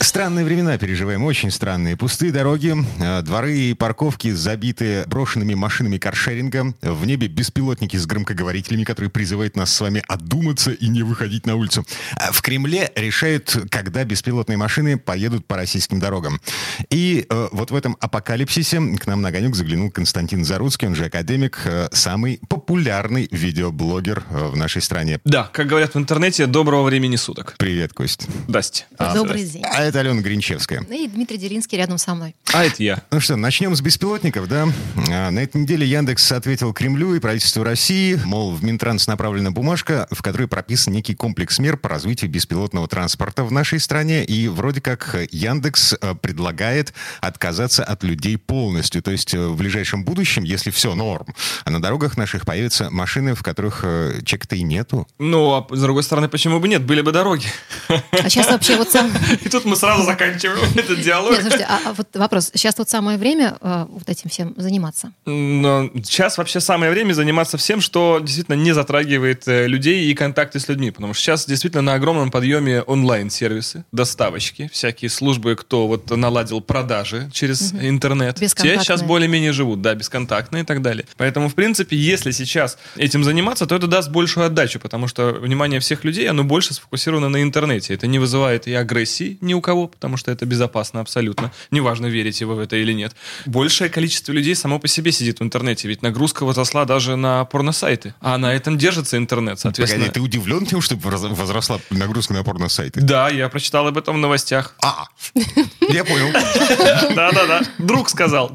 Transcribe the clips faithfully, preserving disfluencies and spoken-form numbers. Странные времена переживаем, очень странные. Пустые дороги, дворы и парковки забиты брошенными машинами каршеринга. В небе беспилотники с громкоговорителями, которые призывают нас с вами одуматься и не выходить на улицу. В Кремле решают, когда беспилотные машины поедут по российским дорогам. И вот в этом апокалипсисе к нам на огонек заглянул Константин Заруцкий, он же AcademeG, самый популярный видеоблогер в нашей стране. Да, как говорят в интернете, доброго времени суток. Привет, Кость. Здрасте. Добрый день. Это Алена Гринчевская. И Дмитрий Делинский рядом со мной. А это я. Ну что, начнем с беспилотников, да? На этой неделе Яндекс ответил Кремлю и правительству России, мол, в Минтранс направлена бумажка, в которой прописан некий комплекс мер по развитию беспилотного транспорта в нашей стране, и вроде как Яндекс предлагает отказаться от людей полностью. То есть в ближайшем будущем, если все норм, а на дорогах наших появятся машины, в которых чек-то и нету. Ну, а с другой стороны, почему бы нет? Были бы дороги. А сейчас вообще вот сам... И тут мы сразу заканчиваем этот диалог. Нет, слушайте, а, а вот вопрос. Сейчас вот самое время э, вот этим всем заниматься? Но сейчас вообще самое время заниматься всем, что действительно не затрагивает э, людей и контакты с людьми. Потому что сейчас действительно на огромном подъеме онлайн-сервисы, доставочки, всякие службы, кто вот наладил продажи через угу. интернет. Те сейчас более-менее живут, да, бесконтактные и так далее. Поэтому, в принципе, если сейчас этим заниматься, то это даст большую отдачу, потому что внимание всех людей, оно больше сфокусировано на интернете. Это не вызывает и агрессии ни у кого, потому что это безопасно абсолютно. Неважно, верите вы в это или нет. Большее количество людей само по себе сидит в интернете, ведь нагрузка возросла даже на порносайты. А на этом держится интернет, соответственно. Погоди, ты удивлен тем, что возросла нагрузка на порносайты? Да, я прочитал об этом в новостях. А, я понял. Да-да-да, друг сказал.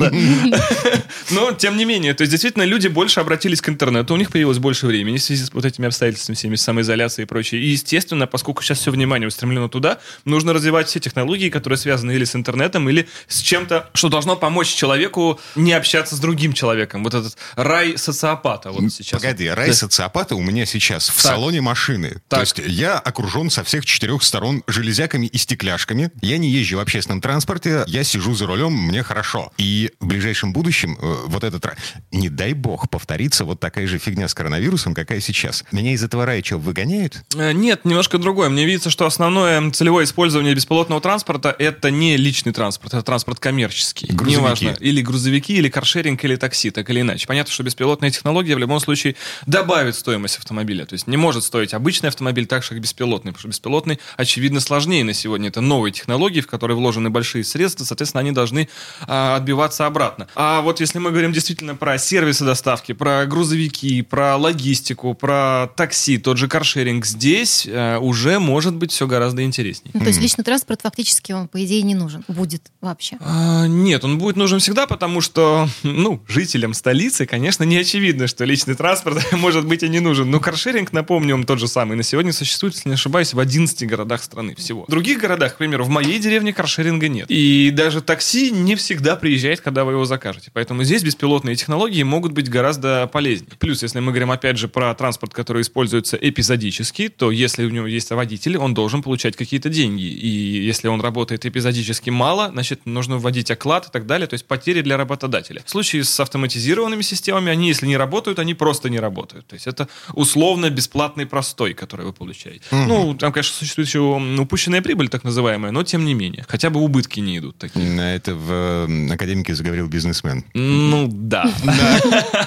Но, тем не менее, то есть действительно люди больше обратились к интернету, у них появилось больше времени в связи с вот этими обстоятельствами, всеми самоизоляцией и прочее. И, естественно, поскольку сейчас все внимание устремлено туда, нужно развивать все технологии, которые связаны или с интернетом, или с чем-то, что должно помочь человеку не общаться с другим человеком. Вот этот рай социопата вот сейчас. Погоди, рай да. социопата у меня сейчас так. в салоне машины. Так. То есть я окружен со всех четырех сторон железяками и стекляшками. Я не езжу в общественном транспорте, я сижу за рулем, мне хорошо. И в ближайшем будущем вот этот рай... Не дай бог повторится вот такая же фигня с коронавирусом, какая сейчас. Меня из этого рая что, выгоняют? Нет, немножко другое. Мне видится, что основное целевое использование беспилотного транспорта — это не личный транспорт, это транспорт коммерческий. Грузовики. Неважно, или грузовики, или каршеринг, или такси, так или иначе. Понятно, что беспилотная технология в любом случае добавит стоимость автомобиля. То есть не может стоить обычный автомобиль так же, как беспилотный, потому что беспилотный, очевидно, сложнее на сегодня. Это новые технологии, в которые вложены большие средства, соответственно, они должны а, отбиваться обратно. А вот если мы говорим действительно про сервисы доставки, про грузовики, про логистику, про такси, тот же каршеринг, здесь а, уже может быть все гораздо интереснее. Ну, то есть личный транспорт фактически он, по идее, не нужен. Будет вообще. А, нет, он будет нужен всегда, потому что, ну, жителям столицы, конечно, не очевидно, что личный транспорт может быть и не нужен. Но каршеринг, напомню, он тот же самый. На сегодня существует, если не ошибаюсь, в одиннадцати городах страны всего. В других городах, к примеру, в моей деревне каршеринга нет. И даже такси не всегда приезжает, когда вы его закажете. Поэтому здесь беспилотные технологии могут быть гораздо полезнее. Плюс, если мы говорим, опять же, про транспорт, который используется эпизодически, то если у него есть водитель, он должен получать какие-то деньги. И если он работает эпизодически мало, значит, нужно вводить оклад и так далее, то есть потери для работодателя. В случае с автоматизированными системами, они, если не работают, они просто не работают. То есть это условно-бесплатный простой, который вы получаете. Угу. Ну, там, конечно, существует еще упущенная прибыль, так называемая, но тем не менее. Хотя бы убытки не идут такие. На это в AcademeG заговорил бизнесмен. Ну, да.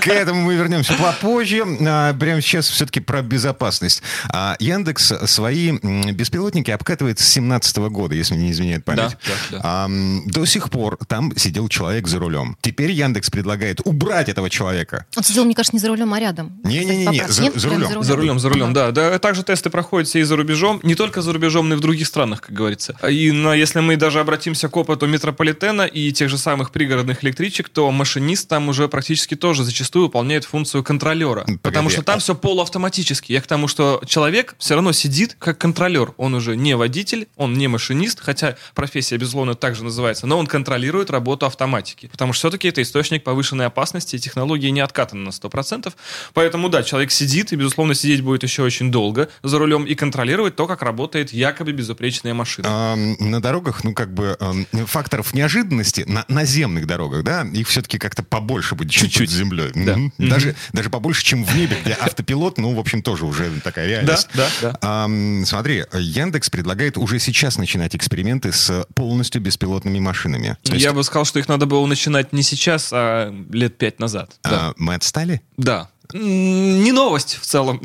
К этому мы вернемся попозже. Прямо сейчас все-таки про безопасность. Яндекс свои беспилотники обкатывает с семнадцатого года. Если не изменяет память. Да, да, да. А, до сих пор там сидел человек за рулем. Теперь Яндекс предлагает убрать этого человека. Он сидел, мне кажется, не за рулем, а рядом. Не-не-не, за, за, за рулем. За рулем, за рулем, да. да. Также тесты проходятся и за рубежом, не только за рубежом, но и в других странах, как говорится. И но, если мы даже обратимся к опыту метрополитена и тех же самых пригородных электричек, то машинист там уже практически тоже зачастую выполняет функцию контролера. Погоди. Потому что там все полуавтоматически. Я к тому, что человек все равно сидит как контролер. Он уже не водитель, он не машинист, машинист, хотя профессия, безусловно, также называется, но он контролирует работу автоматики, потому что все-таки это источник повышенной опасности, и технологии не откатаны на сто процентов. Поэтому, да, человек сидит, и, безусловно, сидеть будет еще очень долго за рулем и контролировать то, как работает якобы безупречная машина. А, на дорогах, ну, как бы, факторов неожиданности, на наземных дорогах, да, их все-таки как-то побольше будет, чем под землей. Да. М-м. Даже, mm-hmm. даже побольше, чем в небе, где автопилот, ну, в общем, тоже уже такая реальность. Да, да, да. А, смотри, Яндекс предлагает уже сейчас начинать эксперименты с полностью беспилотными машинами. То есть... Я бы сказал, что их надо было начинать не сейчас, а лет пять назад. А, да. Мы отстали? Да. Не новость в целом,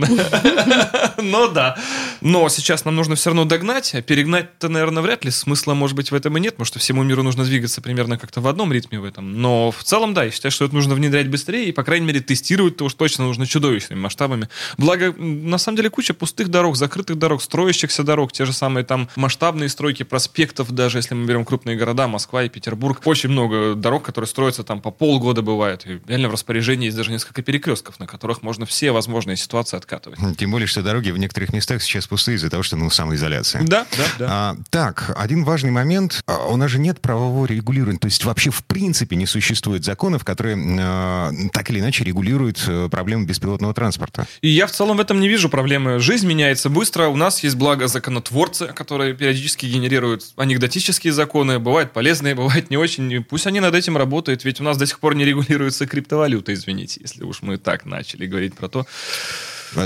но да. Но сейчас нам нужно все равно догнать. Перегнать-то, наверное, вряд ли. Смысла, может быть, в этом и нет, потому что всему миру нужно двигаться примерно как-то в одном ритме в этом. Но в целом, да, я считаю, что это нужно внедрять быстрее и, по крайней мере, тестировать-то уж точно нужно чудовищными масштабами. Благо, на самом деле, куча пустых дорог, закрытых дорог, строящихся дорог, те же самые там масштабные стройки проспектов, даже если мы берем крупные города, Москва и Петербург. Очень много дорог, которые строятся там по полгода бывает. И реально в распоряжении есть даже несколько перекрестков, на которых в которых можно все возможные ситуации откатывать. Тем более, что дороги в некоторых местах сейчас пустые из-за того, что, ну, самоизоляция. Да, да, да. А, так, один важный момент. У нас же нет правового регулирования. То есть вообще в принципе не существует законов, которые э, так или иначе регулируют проблему беспилотного транспорта. И я в целом в этом не вижу проблемы. Жизнь меняется быстро. У нас есть, благо, законотворцы, которые периодически генерируют анекдотические законы. Бывают полезные, бывают не очень. И пусть они над этим работают. Ведь у нас до сих пор не регулируется криптовалюта, извините, если уж мы так начали. Начали говорить про то...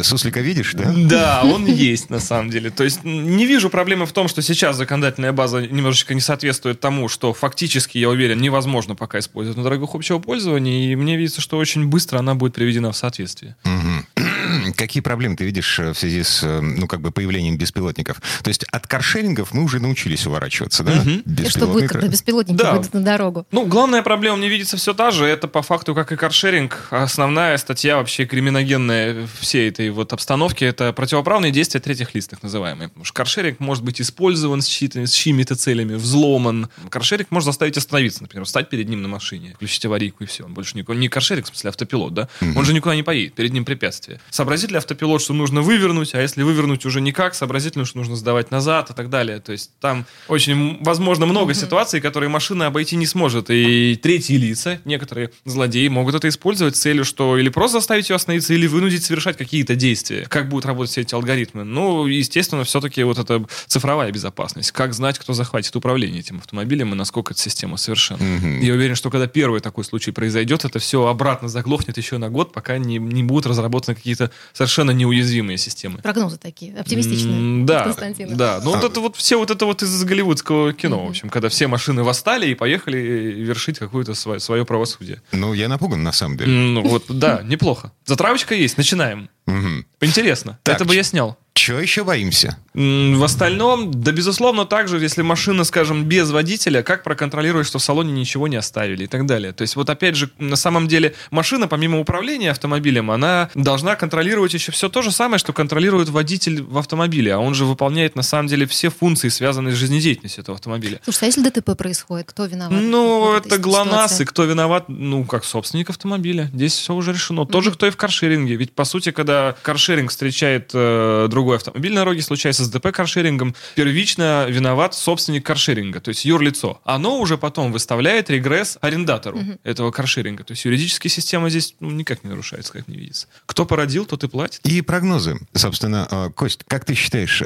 Суслика видишь, да? Да, он есть, на самом деле. То есть не вижу проблемы в том, что сейчас законодательная база немножечко не соответствует тому, что фактически, я уверен, невозможно пока использовать на дорогах общего пользования, и мне видится, что очень быстро она будет приведена в соответствие. Угу. Какие проблемы ты видишь в связи с, ну, как бы, появлением беспилотников? То есть от каршерингов мы уже научились уворачиваться, да? Угу. Что будет, когда беспилотники да. выйдут на дорогу? Ну, главная проблема мне видится все та же. Это по факту, как и каршеринг, основная статья вообще криминогенная всей этой вот обстановки, это противоправные действия третьих лиц, так называемые. Потому что каршеринг может быть использован с, чьи- с чьими-то целями, взломан. Каршеринг может заставить остановиться, например, встать перед ним на машине, включить аварийку и все. Он больше никуда... Не каршеринг, в смысле автопилот, да? Mm-hmm. Он же никуда не поедет, перед ним препятствие. Сообразит ли автопилот, что нужно вывернуть, а если вывернуть уже никак, сообразит ли, что нужно сдавать назад и так далее. То есть там очень, возможно, много mm-hmm. ситуаций, которые машина обойти не сможет. И третьи лица, некоторые злодеи, могут это использовать с целью, что или просто заставить ее остановиться, или вынудить совершать какие-то какие-то действия, как будут работать все эти алгоритмы. Ну, естественно, все-таки вот эта цифровая безопасность. Как знать, кто захватит управление этим автомобилем и насколько эта система совершенна. Mm-hmm. Я уверен, что когда первый такой случай произойдет, это все обратно заглохнет еще на год, пока не, не будут разработаны какие-то совершенно неуязвимые системы. Прогнозы такие, оптимистичные. Mm-hmm, да, Константин. Да. Ну, а... вот это вот все вот это вот из голливудского кино, mm-hmm. в общем, когда все машины восстали и поехали вершить какое-то свое, свое правосудие. Ну, я напуган, на самом деле. Ну, вот, да, неплохо. Затравочка есть, начинаем. Угу. Интересно, так, это бы я снял. Чего еще боимся? В остальном, да, безусловно, также, если машина, скажем, без водителя, как проконтролировать, что в салоне ничего не оставили и так далее. То есть, вот опять же, на самом деле, машина, помимо управления автомобилем, она должна контролировать еще все то же самое, что контролирует водитель в автомобиле, а он же выполняет, на самом деле, все функции, связанные с жизнедеятельностью этого автомобиля. Слушай, а если ДТП происходит, кто виноват? Ну, это ГЛОНАСС, и кто виноват, ну, как собственник автомобиля. Здесь все уже решено. Mm-hmm. Тот же, кто и в каршеринге. Ведь, по сути, когда каршеринг встречает э, другого автомобиль на дороге, случается с ДТП каршерингом, первично виноват собственник каршеринга, то есть юрлицо. Оно уже потом выставляет регресс арендатору mm-hmm. этого каршеринга. То есть юридическая система здесь, ну, никак не нарушается, как не видится. Кто породил, тот и платит. И прогнозы. Собственно, Кость, как ты считаешь,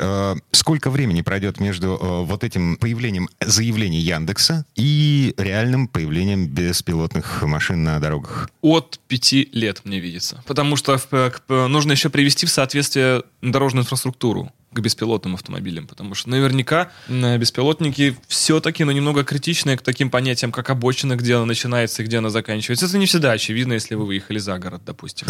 сколько времени пройдет между вот этим появлением заявлений Яндекса и реальным появлением беспилотных машин на дорогах? От пяти лет, мне видится. Потому что нужно еще привести в соответствие дорожную инфраструктуру инфраструктуру к беспилотным автомобилям, потому что наверняка беспилотники все-таки, но ну, немного критичны к таким понятиям, как обочина, где она начинается и где она заканчивается. Это не всегда очевидно, если вы выехали за город, допустим.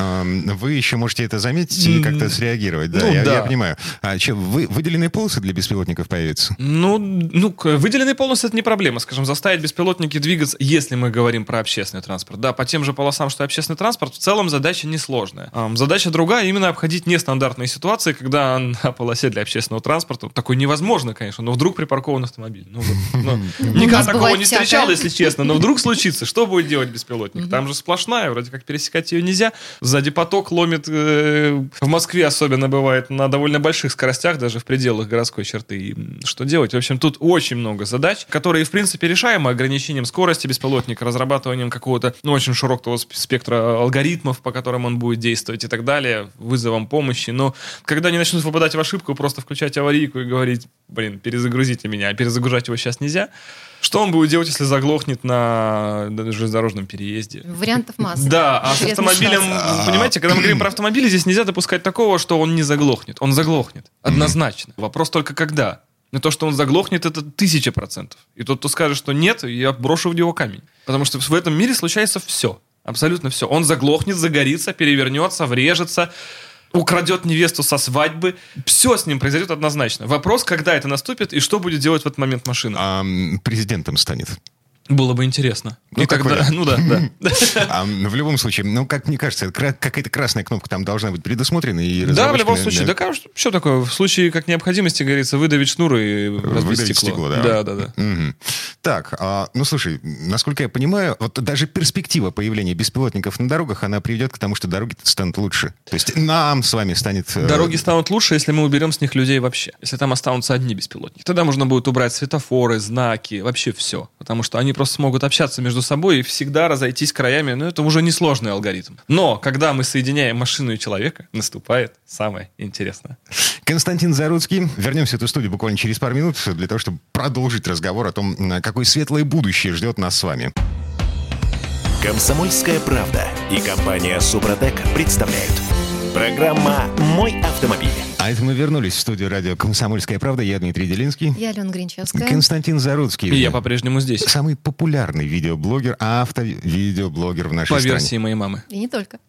Вы еще можете это заметить и как-то среагировать, да? Ну, я, да. я понимаю. А че, вы, выделенные полосы для беспилотников появятся? Ну, ну, выделенные полосы — это не проблема, скажем, заставить беспилотники двигаться, если мы говорим про общественный транспорт. Да, по тем же полосам, что и общественный транспорт, в целом задача несложная. Задача другая — именно обходить нестандартные ситуации, когда на полосе для общественного транспорта. Такое невозможно, конечно, но вдруг припаркован автомобиль. Ну, ну, никогда такого не встречал, если честно, но вдруг случится. Что будет делать беспилотник? Там же сплошная, вроде как пересекать ее нельзя. Сзади поток ломит. В Москве особенно бывает на довольно больших скоростях, даже в пределах городской черты. И что делать? В общем, тут очень много задач, которые, в принципе, решаемы ограничением скорости беспилотника, разрабатыванием какого-то, ну, очень широкого спектра алгоритмов, по которым он будет действовать и так далее, вызовом помощи. Но когда они начнут попадать в ошибку, просто включать аварийку и говорить: блин, перезагрузите меня, а перезагружать его сейчас нельзя. Что он будет делать, если заглохнет на железнодорожном переезде? Вариантов масса. Да, а с автомобилем, понимаете, когда мы говорим про автомобили, здесь нельзя допускать такого, что он не заглохнет. Он заглохнет, однозначно. Вопрос только когда. Но то, что он заглохнет, это тысяча процентов. И тот, кто скажет, что нет, я брошу в него камень. Потому что в этом мире случается все. Абсолютно все. Он заглохнет, загорится, перевернется, врежется, украдет невесту со свадьбы. Все с ним произойдет однозначно. Вопрос, когда это наступит и что будет делать в этот момент машина. А президентом станет. Было бы интересно. Ну, и тогда, ну да, да. А, ну, в любом случае, ну, как мне кажется, какая-то красная кнопка там должна быть предусмотрена. И да, в любом случае. Да, да, что такое? В случае, как необходимости, говорится, выдавить шнур и разбить выдавить стекло. стекло. Да, да, да. да. Угу. Так, а, ну, слушай, насколько я понимаю, вот даже перспектива появления беспилотников на дорогах, она приведет к тому, что дороги станут лучше. То есть нам с вами станет... Дороги станут лучше, если мы уберем с них людей вообще. Если там останутся одни беспилотники. Тогда можно будет убрать светофоры, знаки, вообще все. Потому что они просто смогут общаться между собой и всегда разойтись краями. Ну, это уже несложный алгоритм. Но когда мы соединяем машину и человека, наступает самое интересное. Константин Заруцкий. Вернемся в эту студию буквально через пару минут для того, чтобы продолжить разговор о том, какое светлое будущее ждет нас с вами. «Комсомольская правда» и компания «Супротек» представляют. Программа «Мой автомобиль». А это мы вернулись в студию радио «Комсомольская правда». Я Дмитрий Делинский. Я Алена Гринчевская. Константин Заруцкий. И я по-прежнему здесь. Самый популярный видеоблогер, автовидеоблогер в нашей стране. По версии моей мамы. И не только.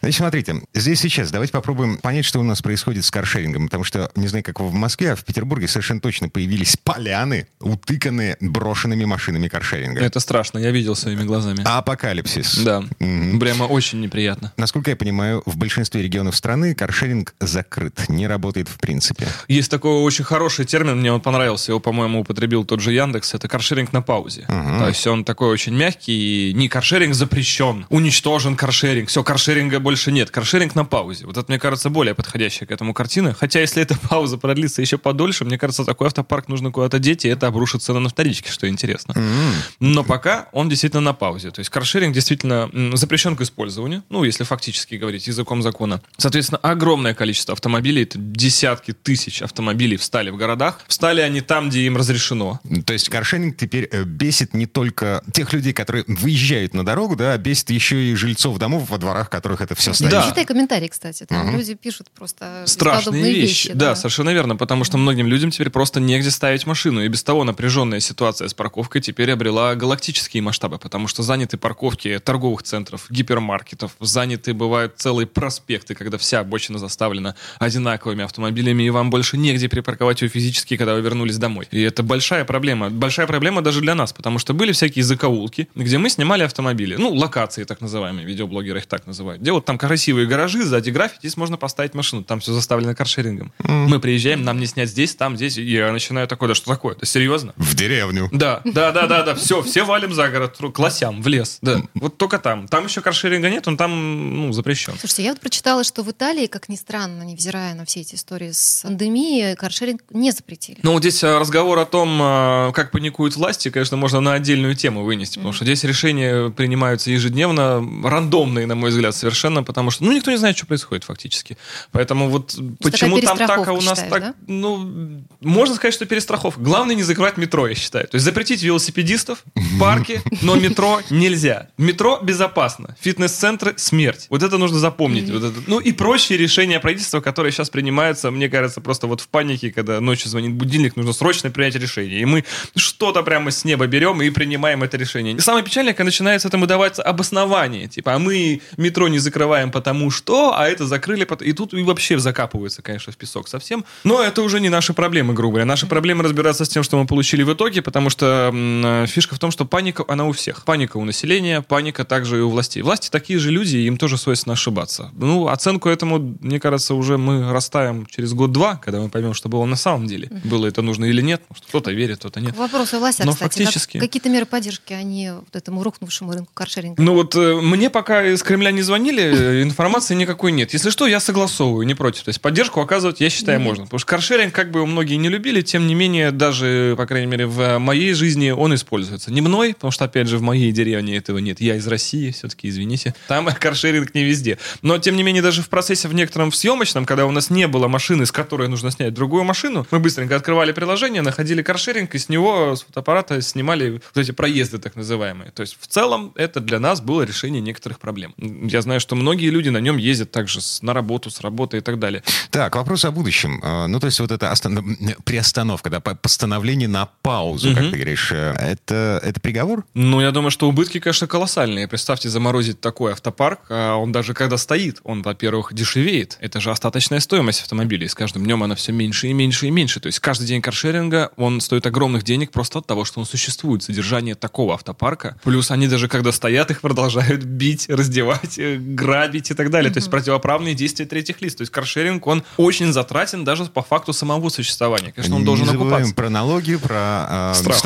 Значит, смотрите, здесь сейчас давайте попробуем понять, что у нас происходит с каршерингом. Потому что, не знаю, как в Москве, а в Петербурге совершенно точно появились поляны, утыканные брошенными машинами каршеринга. Это страшно, я видел своими глазами. Апокалипсис. Да, угу. Прямо очень неприятно. Насколько я понимаю, в большинстве регионов страны каршеринг закрыт, не работает в принципе. Есть такой очень хороший термин, мне он понравился, его, по-моему, употребил тот же Яндекс, это каршеринг на паузе. Uh-huh. То есть он такой очень мягкий, не каршеринг запрещен, уничтожен каршеринг, все, каршеринга больше нет, каршеринг на паузе. Вот это, мне кажется, более подходящая к этому картина, хотя если эта пауза продлится еще подольше, мне кажется, такой автопарк нужно куда-то деть, и это обрушится на вторичке, что интересно. Uh-huh. Но пока он действительно на паузе, то есть каршеринг действительно запрещен к использованию, ну, если фактически говорить языком закона. Соответственно, огромное количество автомобилей, десятки тысяч автомобилей встали в городах. Встали они там, где им разрешено. То есть каршеринг теперь бесит не только тех людей, которые выезжают на дорогу, да, а бесит еще и жильцов домов, во дворах которых это все стоит. Да. Читай комментарии, кстати. Там угу. люди пишут просто страшные вещи. вещи да. да, совершенно верно, потому что многим людям теперь просто негде ставить машину. И без того напряженная ситуация с парковкой теперь обрела галактические масштабы, потому что заняты парковки торговых центров, гипермаркетов, заняты бывают целые проспекты, когда вся обочина заставлена одинаковыми автомобилями, и вам больше негде припарковать ее физически, когда вы вернулись домой. И это большая проблема. Большая проблема даже для нас, потому что были всякие закоулки, где мы снимали автомобили. Ну, локации так называемые, видеоблогеры их так называют. Где вот там красивые гаражи, сзади граффити, можно поставить машину. Там все заставлено каршерингом. Mm. Мы приезжаем, нам не снять здесь, там, здесь. И я начинаю такое, да что такое? Да серьезно? В деревню. Да, да, да, да, да. Все, все валим за город, к лосям, в лес. Да. Вот только там. Там еще каршеринга нет, он там, ну, запрещен. Слушайте, я вот прочитала, что в Италии, как ни странно, невзирая на все эти истории с пандемией, каршеринг не запретили. Ну, вот здесь разговор о том, как паникуют власти, конечно, можно на отдельную тему вынести, mm-hmm. потому что здесь решения принимаются ежедневно, рандомные, на мой взгляд, совершенно, потому что, ну, никто не знает, что происходит фактически. Поэтому вот почему там так, а у нас считаешь, так... Да? Ну, можно сказать, что перестраховка. Главное не закрывать метро, я считаю. То есть запретить велосипедистов, парки, но метро нельзя. Метро безопасно. Фитнес-центры — смерть. Вот это нужно запомнить. Вот это. Ну и прочие решения правительства, которые сейчас принимаются, мне кажется, просто вот в панике, когда ночью звонит будильник, нужно срочно принять решение. И мы что-то прямо с неба берем и принимаем это решение. И самое печальное, когда начинается этому давать обоснование. Типа, а мы метро не закрываем потому что, а это закрыли. Потому... И тут и вообще закапываются, конечно, в песок совсем. Но это уже не наши проблемы, грубо говоря. Наши проблемы разбираться с тем, что мы получили в итоге, потому что м- фишка в том, что паника, она у всех. Паника у населения, паника также и у властей. Власти такие же люди, и им тоже свойственно ошибаться. Ну, оценку этому, мне кажется, уже мы расставим через год-два, когда мы поймем, что было на самом деле. Uh-huh. Было это нужно или нет. Может, кто-то верит, кто-то нет. Вопросы власти, но, кстати. Фактически... Как, какие-то меры поддержки, они вот этому рухнувшему рынку каршеринга? Ну вот э, мне пока из Кремля не звонили, информации никакой нет. Если что, я согласовываю, не против. То есть поддержку оказывать, я считаю, нет. можно. Потому что каршеринг, как бы его многие не любили, тем не менее, даже, по крайней мере, в моей жизни он используется. Не мной, потому что, опять же, в моей деревне этого нет. Я из России, все-таки, извините. Там каршеринг не везде. Но, тем не менее, даже в процессе в некотором съемочном, когда у нас не было машины, с которой нужно снять другую машину, мы быстренько открывали приложение, находили каршеринг, и с него, с фотоаппарата, снимали вот эти проезды так называемые. То есть, в целом, это для нас было решение некоторых проблем. Я знаю, что многие люди на нем ездят также с, на работу, с работы и так далее. Так, вопрос о будущем. Ну, то есть, вот это останов... приостановка, да, постановление на паузу, угу. как ты говоришь, это, это приговор? Ну, я думаю, что убытки, конечно, колоссальные. Представьте, заморозить такой автопарк, а он даже когда стоит, он, во-первых, дешевеет. Это же остаточная стоимость автомобилей. С каждым днем она все меньше и меньше и меньше. То есть каждый день каршеринга, он стоит огромных денег просто от того, что он существует. Содержание такого автопарка. Плюс они даже когда стоят, их продолжают бить, раздевать, грабить и так далее. Mm-hmm. То есть противоправные действия третьих лиц. То есть каршеринг, он очень затратен даже по факту самого существования. Конечно, он не должен окупаться. Не забываем про налоги, про э, страховки.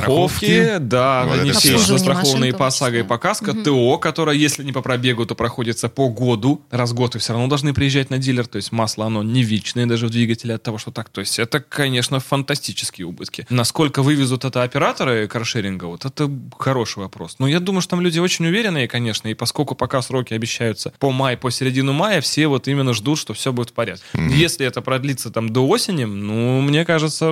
страховки. Да, вот они все застрахованы и по ОСАГО, и по КАСКО. Mm-hmm. ТО, которое, если не по пробегу, то проходится по году. Раз в год вы все равно должны приезжать на дилер. То есть масло, оно не вечное даже в двигателе от того, что так. То есть это, конечно, фантастические убытки. Насколько вывезут это операторы каршеринга, вот это хороший вопрос. Но я думаю, что там люди очень уверенные, конечно. И поскольку пока сроки обещаются по май, по середину мая, все вот именно ждут, что все будет в порядке. Mm-hmm. Если это продлится там до осени, ну, мне кажется,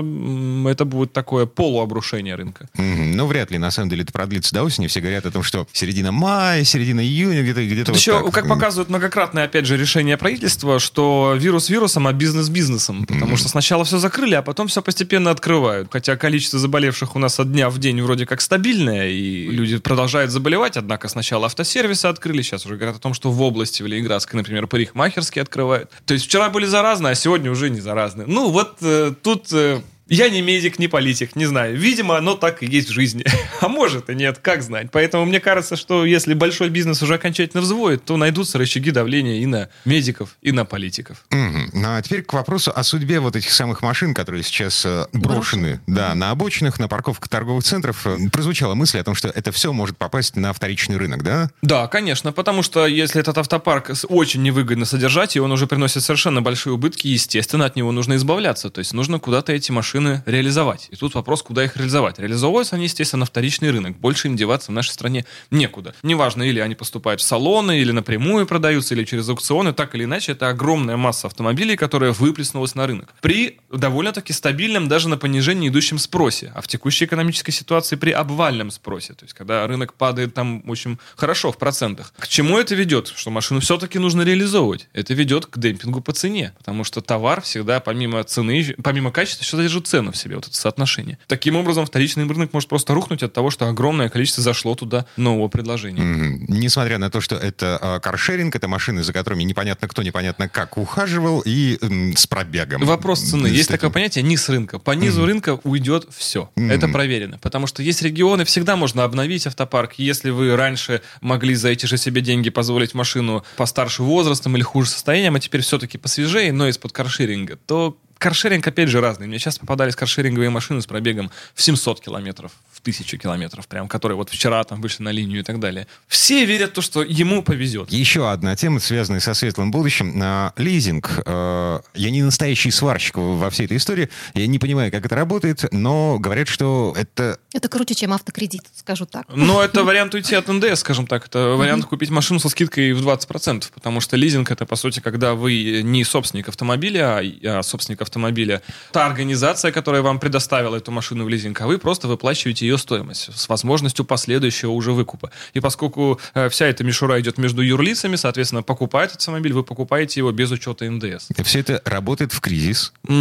это будет такое полуобрушение рынка. Mm-hmm. Ну, вряд ли, на самом деле, это продлится до осени. Все говорят о том, что середина мая, середина июня, где-то, где-то вот еще, так. Еще, как показывают многократное, опять же, решение правительства, что вирус вирусом, а бизнес бизнесом. Потому mm-hmm. что сначала все закрыли, а потом все постепенно открывают. Хотя количество заболевших у нас от дня в день вроде как стабильное, и люди продолжают заболевать, однако сначала автосервисы открыли, сейчас уже говорят о том, что в области, в Ленинградской, например, парикмахерские открывают. То есть вчера были заразны, а сегодня уже не заразны. Ну вот э, тут... Э, Я не медик, не политик, не знаю. Видимо, оно так и есть в жизни. А может и нет, как знать. Поэтому мне кажется, что если большой бизнес уже окончательно взвоет, то найдутся рычаги давления и на медиков, и на политиков. Mm-hmm. Ну, а теперь к вопросу о судьбе вот этих самых машин, которые сейчас э, брошены mm-hmm. да, на обочинах, на парковках торговых центров. Прозвучала мысль о том, что это все может попасть на вторичный рынок, да? Да, конечно, потому что если этот автопарк очень невыгодно содержать, и он уже приносит совершенно большие убытки, естественно, от него нужно избавляться. То есть нужно куда-то эти машины реализовать. И тут вопрос, куда их реализовать. Реализовываются они, естественно, на вторичный рынок. Больше им деваться в нашей стране некуда. Неважно, или они поступают в салоны, или напрямую продаются, или через аукционы. Так или иначе, это огромная масса автомобилей, которая выплеснулась на рынок. При довольно-таки стабильном, даже на понижении идущем спросе. А в текущей экономической ситуации при обвальном спросе. То есть, когда рынок падает там очень хорошо в процентах. К чему это ведет? Что машину все-таки нужно реализовывать. Это ведет к демпингу по цене. Потому что товар всегда, помимо цены, помимо качества, всегда держит цену в себе, вот это соотношение. Таким образом, вторичный рынок может просто рухнуть от того, что огромное количество зашло туда нового предложения. Mm-hmm. Несмотря на то, что это э, каршеринг, это машины, за которыми непонятно кто, непонятно как ухаживал, и э, с пробегом. Вопрос цены. Есть такое понятие низ рынка. По низу mm-hmm. рынка уйдет все. Mm-hmm. Это проверено. Потому что есть регионы, всегда можно обновить автопарк. Если вы раньше могли за эти же себе деньги позволить машину постарше возрастом или хуже состоянием, а теперь все-таки посвежее, но из-под каршеринга, то каршеринг, опять же, разный. Мне сейчас попадались каршеринговые машины с пробегом в семьсот километров, в тысячу километров, прям, которые вот вчера там вышли на линию и так далее. Все верят в то, что ему повезет. Еще одна тема, связанная со светлым будущим. Лизинг. Я не настоящий сварщик во всей этой истории. Я не понимаю, как это работает, но говорят, что это... Это круче, чем автокредит, скажу так. Но это вариант уйти от эн дэ эс, скажем так. Это вариант купить машину со скидкой в двадцать процентов, потому что лизинг — это, по сути, когда вы не собственник автомобиля, а собственник автомобиля, автомобиля. Та организация, которая вам предоставила эту машину в лизинг, а вы просто выплачиваете ее стоимость с возможностью последующего уже выкупа. И поскольку э, вся эта мишура идет между юрлицами, соответственно, покупая этот автомобиль, вы покупаете его без учета эн дэ эс. И все это работает в кризис? Mm,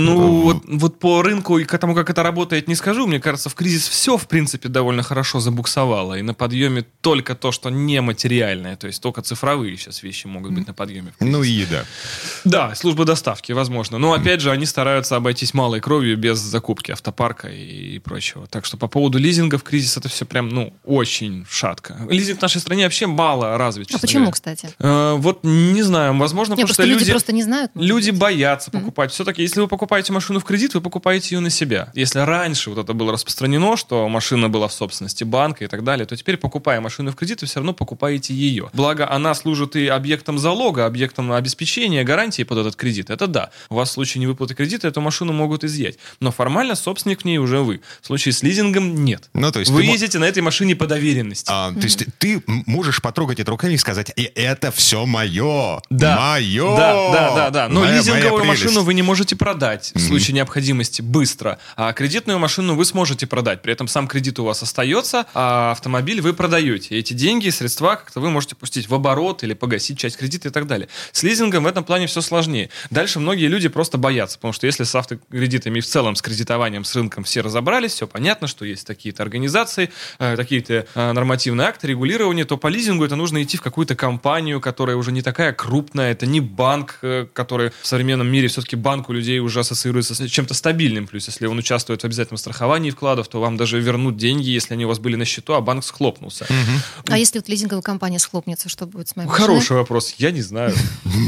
ну, вот, вот по рынку и к тому, как это работает, не скажу. Мне кажется, в кризис все, в принципе, довольно хорошо забуксовало. И на подъеме только то, что нематериальное. То есть только цифровые сейчас вещи могут быть на подъеме. Ну и еда. Да, служба доставки, возможно. Но, опять же, они стараются обойтись малой кровью без закупки автопарка и прочего. Так что по поводу лизингов, кризис, это все прям, ну, очень шатко. Лизинг в нашей стране вообще мало развит. А почему, говоря. Кстати? Э, вот, не знаю, возможно, Нет, потому что люди... люди просто не знают. Люди быть. боятся покупать. Mm-hmm. Все-таки, если вы покупаете машину в кредит, вы покупаете ее на себя. Если раньше вот это было распространено, что машина была в собственности банка и так далее, то теперь, покупая машину в кредит, вы все равно покупаете ее. Благо, она служит и объектом залога, объектом обеспечения, гарантии под этот кредит. Это да. У вас в случае невыплаты кредита эту машину могут изъять. Но формально собственник в ней уже вы. В случае с лизингом нет. Ну, то есть вы ездите мо... на этой машине по доверенности. А, mm-hmm. То есть ты, ты можешь потрогать это руками и сказать, и это все мое. Да. Мое. Да, да, да, да. Но моя, лизинговую моя машину вы не можете продать в случае mm-hmm. необходимости быстро. А кредитную машину вы сможете продать. При этом сам кредит у вас остается, а автомобиль вы продаете. И эти деньги, средства как-то вы можете пустить в оборот или погасить часть кредита и так далее. С лизингом в этом плане все сложнее. Дальше многие люди просто боятся, потому что если с автокредитами и в целом с кредитованием, с рынком все разобрались, все понятно, что есть такие-то организации, э, такие-то э, нормативные акты, регулирования, то по лизингу это нужно идти в какую-то компанию, которая уже не такая крупная, это не банк, э, который в современном мире все-таки банк у людей уже ассоциируется с чем-то стабильным, плюс если он участвует в обязательном страховании вкладов, то вам даже вернут деньги, если они у вас были на счету, а банк схлопнулся. Угу. А если вот лизинговая компания схлопнется, что будет с моей машиной? Хороший вопрос, я не знаю.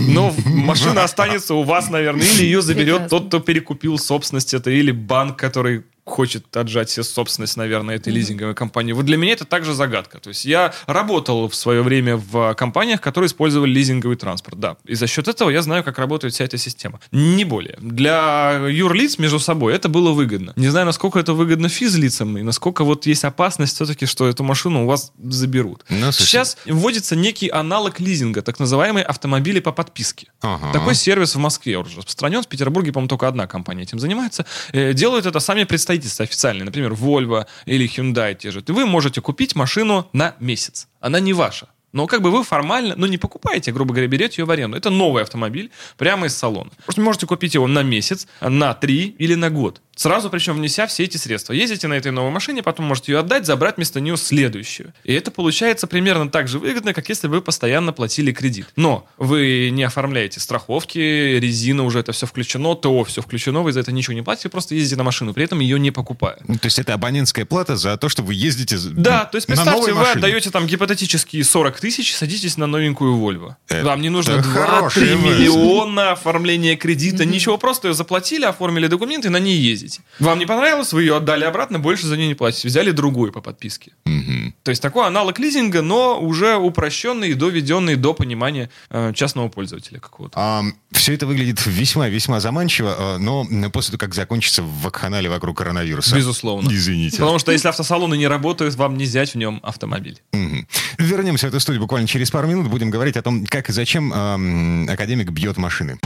Но машина останется у вас, наверное, или ее заберет Прекрасно. тот, кто перекупил собственность, это или банк, который хочет отжать себе собственность, наверное, этой mm-hmm. лизинговой компании. Вот для меня это также загадка. То есть я работал в свое время в компаниях, которые использовали лизинговый транспорт, да. И за счет этого я знаю, как работает вся эта система. Не более. Для юрлиц между собой это было выгодно. Не знаю, насколько это выгодно физлицам и насколько вот есть опасность все-таки, что эту машину у вас заберут. No, Сейчас вводится некий аналог лизинга, так называемые автомобили по подписке. Uh-huh. Такой сервис в Москве уже распространен. В Петербурге, по-моему, только одна компания этим занимается. Делают это сами представители официальные, например, Volvo или Hyundai те же, вы можете купить машину на месяц. Она не ваша. Но как бы вы формально, ну не покупаете, грубо говоря, берете ее в аренду. Это новый автомобиль прямо из салона. Вы можете купить его на месяц, на три или на год. Сразу, причем внеся все эти средства. Ездите на этой новой машине, потом можете ее отдать, забрать вместо нее следующую. И это получается примерно так же выгодно, как если бы вы постоянно платили кредит. Но вы не оформляете страховки, резина уже это все включено, ТО все включено, вы за это ничего не платите, просто ездите на машину, при этом ее не покупая. Ну, то есть это абонентская плата за то, что вы ездите на новой машине. Да, то есть представьте, вы отдаете там гипотетические сорок тысяч, садитесь на новенькую Volvo. Вам не нужно два-три миллиона оформления кредита, ничего, просто ее заплатили, оформили документы и на ней ездите. Вам не понравилось, вы ее отдали обратно, больше за нее не платите. Взяли другую по подписке. Mm-hmm. То есть такой аналог лизинга, но уже упрощенный и доведенный до понимания э, частного пользователя какого-то. Um, все это выглядит весьма-весьма заманчиво, э, но после того, как закончится вакханалия вокруг коронавируса. Безусловно. Извините. Потому что если автосалоны не работают, вам не взять в нем автомобиль. Mm-hmm. Вернемся в эту студию буквально через пару минут. Будем говорить о том, как и зачем э, академик бьет машины.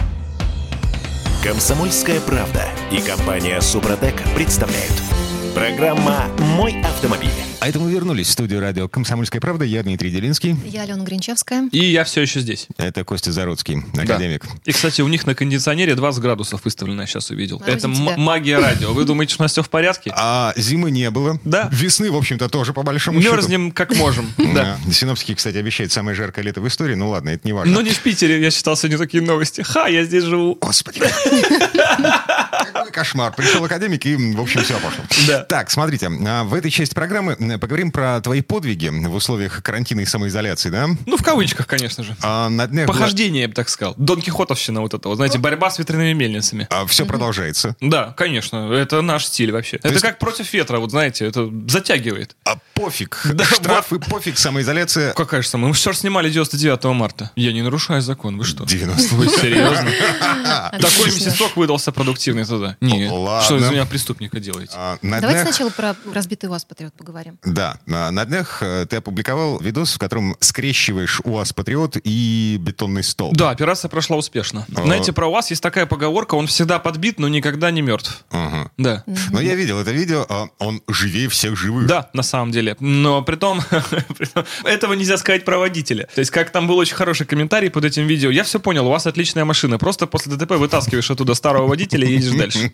«Комсомольская правда» и компания «Супротек» представляют. Программа «Мой автомобиль». А это мы вернулись в студию радио «Комсомольская правда». Я Дмитрий Делинский. Я Алена Гринчевская. И я все еще здесь. Это Костя Заруцкий, академик. Да. И, кстати, у них на кондиционере двадцать градусов выставлено, я сейчас увидел. А это м- магия радио. Вы думаете, что у нас все в порядке? А зимы не было. Да. Весны, в общем-то, тоже по большому Мерзнем, счету. Мерзнем как можем. Да. Синоптики, кстати, обещают самое жаркое лето в истории. Ну ладно, это не важно. Но не в Питере. Я читал сегодня такие новости. Ха, я здесь живу. Господи. Какой кошмар. Пришел академик и, в общем, все пошло. Да. Так, смотрите, в этой части программы поговорим про твои подвиги в условиях карантина и самоизоляции, да? Ну, в кавычках, конечно же. А, на днях Похождение, была... я бы так сказал. Дон Кихотовщина вот этого, знаете, борьба с ветряными мельницами. А, все mm-hmm. продолжается. Да, конечно, это наш стиль вообще. То это есть... как против ветра, вот знаете, это затягивает. А пофиг, да, штрафы, вот... пофиг, самоизоляция. Какая же самоизоляция? Мы все же снимали девяносто девятого марта. Я не нарушаю закон, вы что? девяносто. Вы серьезно? Такой месяцок выдался продуктивный тогда. Нет, что из меня преступника делаете? На Давайте днях... сначала про разбитый УАЗ Патриот поговорим. Да. На днях ты опубликовал видос, в котором скрещиваешь УАЗ Патриот и бетонный столб. Да, операция прошла успешно. О... Знаете, про УАЗ есть такая поговорка: он всегда подбит, но никогда не мертв. Ага. Да. Mm-hmm. Но я видел это видео, он живее всех живых. Да, на самом деле. водителя. Но при том, этого нельзя сказать про водителя. То есть, как там был очень хороший комментарий под этим видео. Я все понял, у вас отличная машина. Просто после ДТП вытаскиваешь оттуда старого водителя и едешь дальше.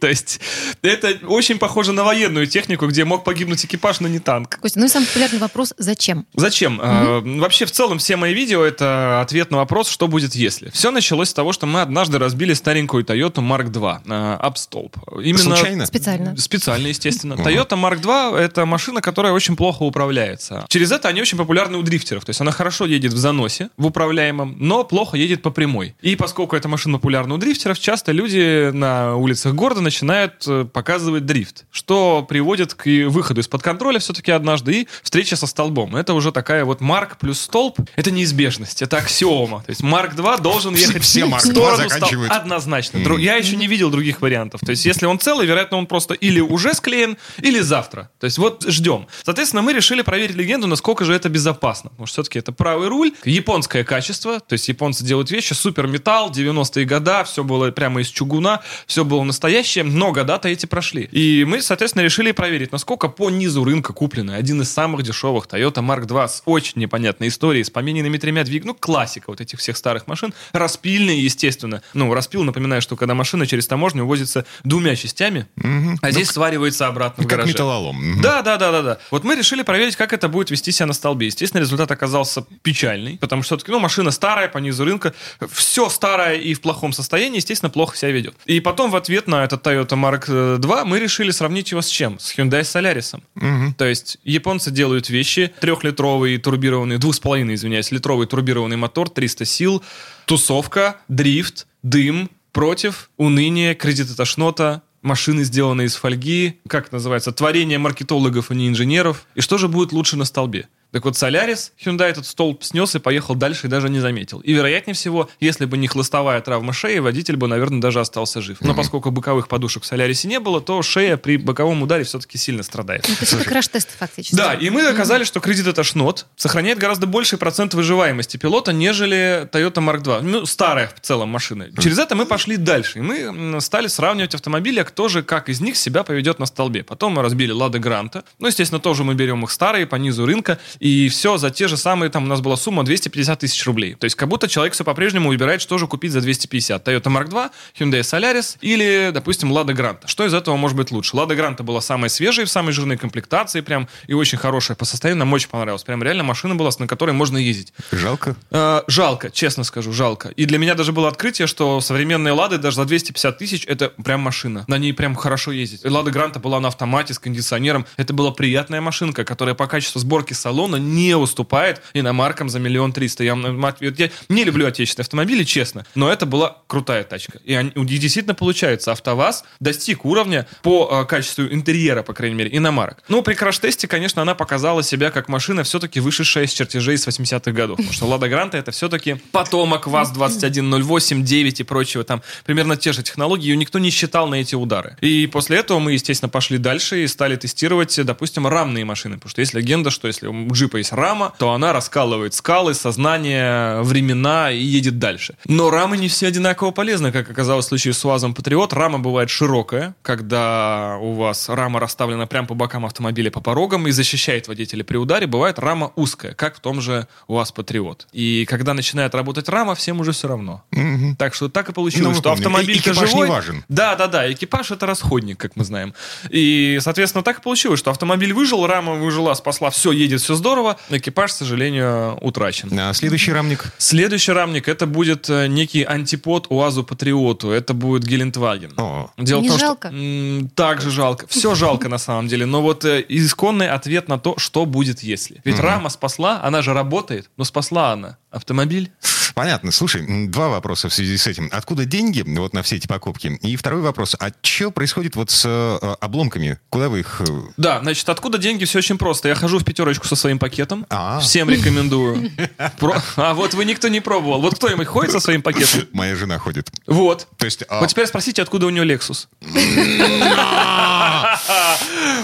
То есть, это очень похоже на военную технику, где мог погибнуть экипаж, но не танк. Костя, ну и самый популярный вопрос, зачем? Зачем? Угу. Вообще, в целом, все мои видео — это ответ на вопрос, что будет если. Все началось с того, что мы однажды разбили старенькую Toyota Mark два об столб. Именно... Случайно? Специально. Специально, естественно. Toyota Mark два — это машина, которая очень плохо управляется. Через это они очень популярны у дрифтеров. То есть она хорошо едет в заносе, в управляемом, но плохо едет по прямой. И поскольку эта машина популярна у дрифтеров, часто люди на улицах города начинают показывать дрифт, что приводит к выходу из-под контроля все-таки однажды и встрече со столбом. Это уже такая вот Марк плюс столб. Это неизбежность, это аксиома. То есть Марк два должен ехать все, все в сторону столба. Однозначно. Mm-hmm. Я еще не видел других вариантов. То есть если он целый, вероятно, он просто или уже склеен, или завтра. То есть вот ждем. Соответственно, мы решили проверить легенду, насколько же это безопасно. Потому что все-таки это правый руль, японское качество. То есть японцы делают вещи, супер металл, девяностые года, все было прямо из чугуна, все было настоящее, но года-то эти прошли. И мы, соответственно, решили проверить, насколько по низу рынка куплены. Один из самых дешевых Toyota Mark два с очень непонятной историей, с помененными тремя двигателями. Ну, классика вот этих всех старых машин. Распильные, естественно. Ну, распил, напоминаю, что когда машина через таможню увозится двумя частями, mm-hmm. а здесь ну, сваривается обратно в гараже. Как металлолом. Mm-hmm. Да, да, да, да, да. Вот мы решили проверить, как это будет вести себя на столбе. Естественно, результат оказался печальный, потому что все-таки, ну, машина старая, по низу рынка, все старое и в плохом состоянии, естественно, плохо себя ведет. И потом в ответ на этот Toyota Mark два мы решили сравнить его с чем? С Hyundai Solaris. Mm-hmm. То есть японцы делают вещи, трехлитровый турбированный, двух с половиной, извиняюсь, литровый турбированный мотор, триста сил, тусовка, дрифт, дым, против, уныние, кредитотошнота, машины, сделанные из фольги, как это называется, творение маркетологов, а не инженеров. И что же будет лучше на столбе? Так вот, Солярис, Hyundai этот столб снес и поехал дальше и даже не заметил. И, вероятнее всего, если бы не хлыстовая травма шеи, водитель бы, наверное, даже остался жив. Но mm-hmm. поскольку боковых подушек в Солярисе не было, то шея при боковом ударе все-таки сильно страдает. Ну, это как краш-тест фактически. Да, и мы доказали, mm-hmm. что кредитотошнот сохраняет гораздо больший процент выживаемости пилота, нежели Toyota Mark два. Ну, старая в целом машина. Через это мы пошли дальше. И мы стали сравнивать автомобили, кто же, как из них себя поведет на столбе. Потом мы разбили Lada Granta. Ну, естественно, тоже мы берем их старые, по низу рынка. И все за те же самые, там у нас была сумма двести пятьдесят тысяч рублей. То есть как будто человек все по-прежнему выбирает, что же купить за двести пятьдесят. Toyota Mark два, Hyundai Solaris или, допустим, Lada Granta. Что из этого может быть лучше? Lada Granta была самая свежая, в самой жирной комплектации прям, и очень хорошая по состоянию. Нам очень понравилась. Прям реально машина была, на которой можно ездить. Жалко? Э, жалко, честно скажу, жалко. И для меня даже было открытие, что современные Лады даже за двести пятьдесят тысяч это прям машина. На ней прям хорошо ездить. И Lada Granta была на автомате с кондиционером. Это была приятная машинка, которая по качеству сборки салона Лона не уступает иномаркам за миллион триста. Я, я не люблю отечественные автомобили, честно, но это была крутая тачка. И, они, и действительно получается, АвтоВАЗ достиг уровня по э, качеству интерьера, по крайней мере, иномарок. Ну, при краш-тесте, конечно, она показала себя как машина все-таки вышедшая из чертежей с восьмидесятых годов. Потому что Lada Granta это все-таки потомок ВАЗ двадцать один ноль восемь, девять и прочего. Там примерно те же технологии. Ее никто не считал на эти удары. И после этого мы, естественно, пошли дальше и стали тестировать, допустим, рамные машины. Потому что есть легенда, что если у джипа есть рама, то она раскалывает скалы, сознание, времена и едет дальше. Но рамы не все одинаково полезны, как оказалось в случае с УАЗом Патриот. Рама бывает широкая, когда у вас рама расставлена прямо по бокам автомобиля, по порогам и защищает водителя при ударе. Бывает рама узкая, как в том же УАЗ Патриот. И когда начинает работать рама, всем уже все равно. Mm-hmm. Так что так и получилось, ну, что автомобиль-то живой. Да, да, да. Экипаж — это расходник, как мы знаем. И, соответственно, так и получилось, что автомобиль выжил, рама выжила, спасла, все, едет, все здорово, экипаж, к сожалению, утрачен. А следующий рамник? Следующий рамник — это будет некий антипод УАЗу Патриоту. Это будет Гелендваген. Дело не в том, жалко? Что... М- так же жалко. Все жалко на самом деле. Но вот э, исконный ответ на то, что будет если. Ведь mm-hmm. рама спасла, она же работает, но спасла она автомобиль. Понятно. Слушай, два вопроса в связи с этим. Откуда деньги вот на все эти покупки? И второй вопрос. А что происходит вот с э, обломками? Куда вы их... Да, значит, откуда деньги? Все очень просто. Я хожу в пятерочку со своим пакетом. А-а-а. Всем рекомендую. Про... А вот вы никто не пробовал. Вот кто-нибудь ходит со своим пакетом? Моя жена ходит. Вот. То есть... А... Вот теперь спросите, откуда у нее Lexus.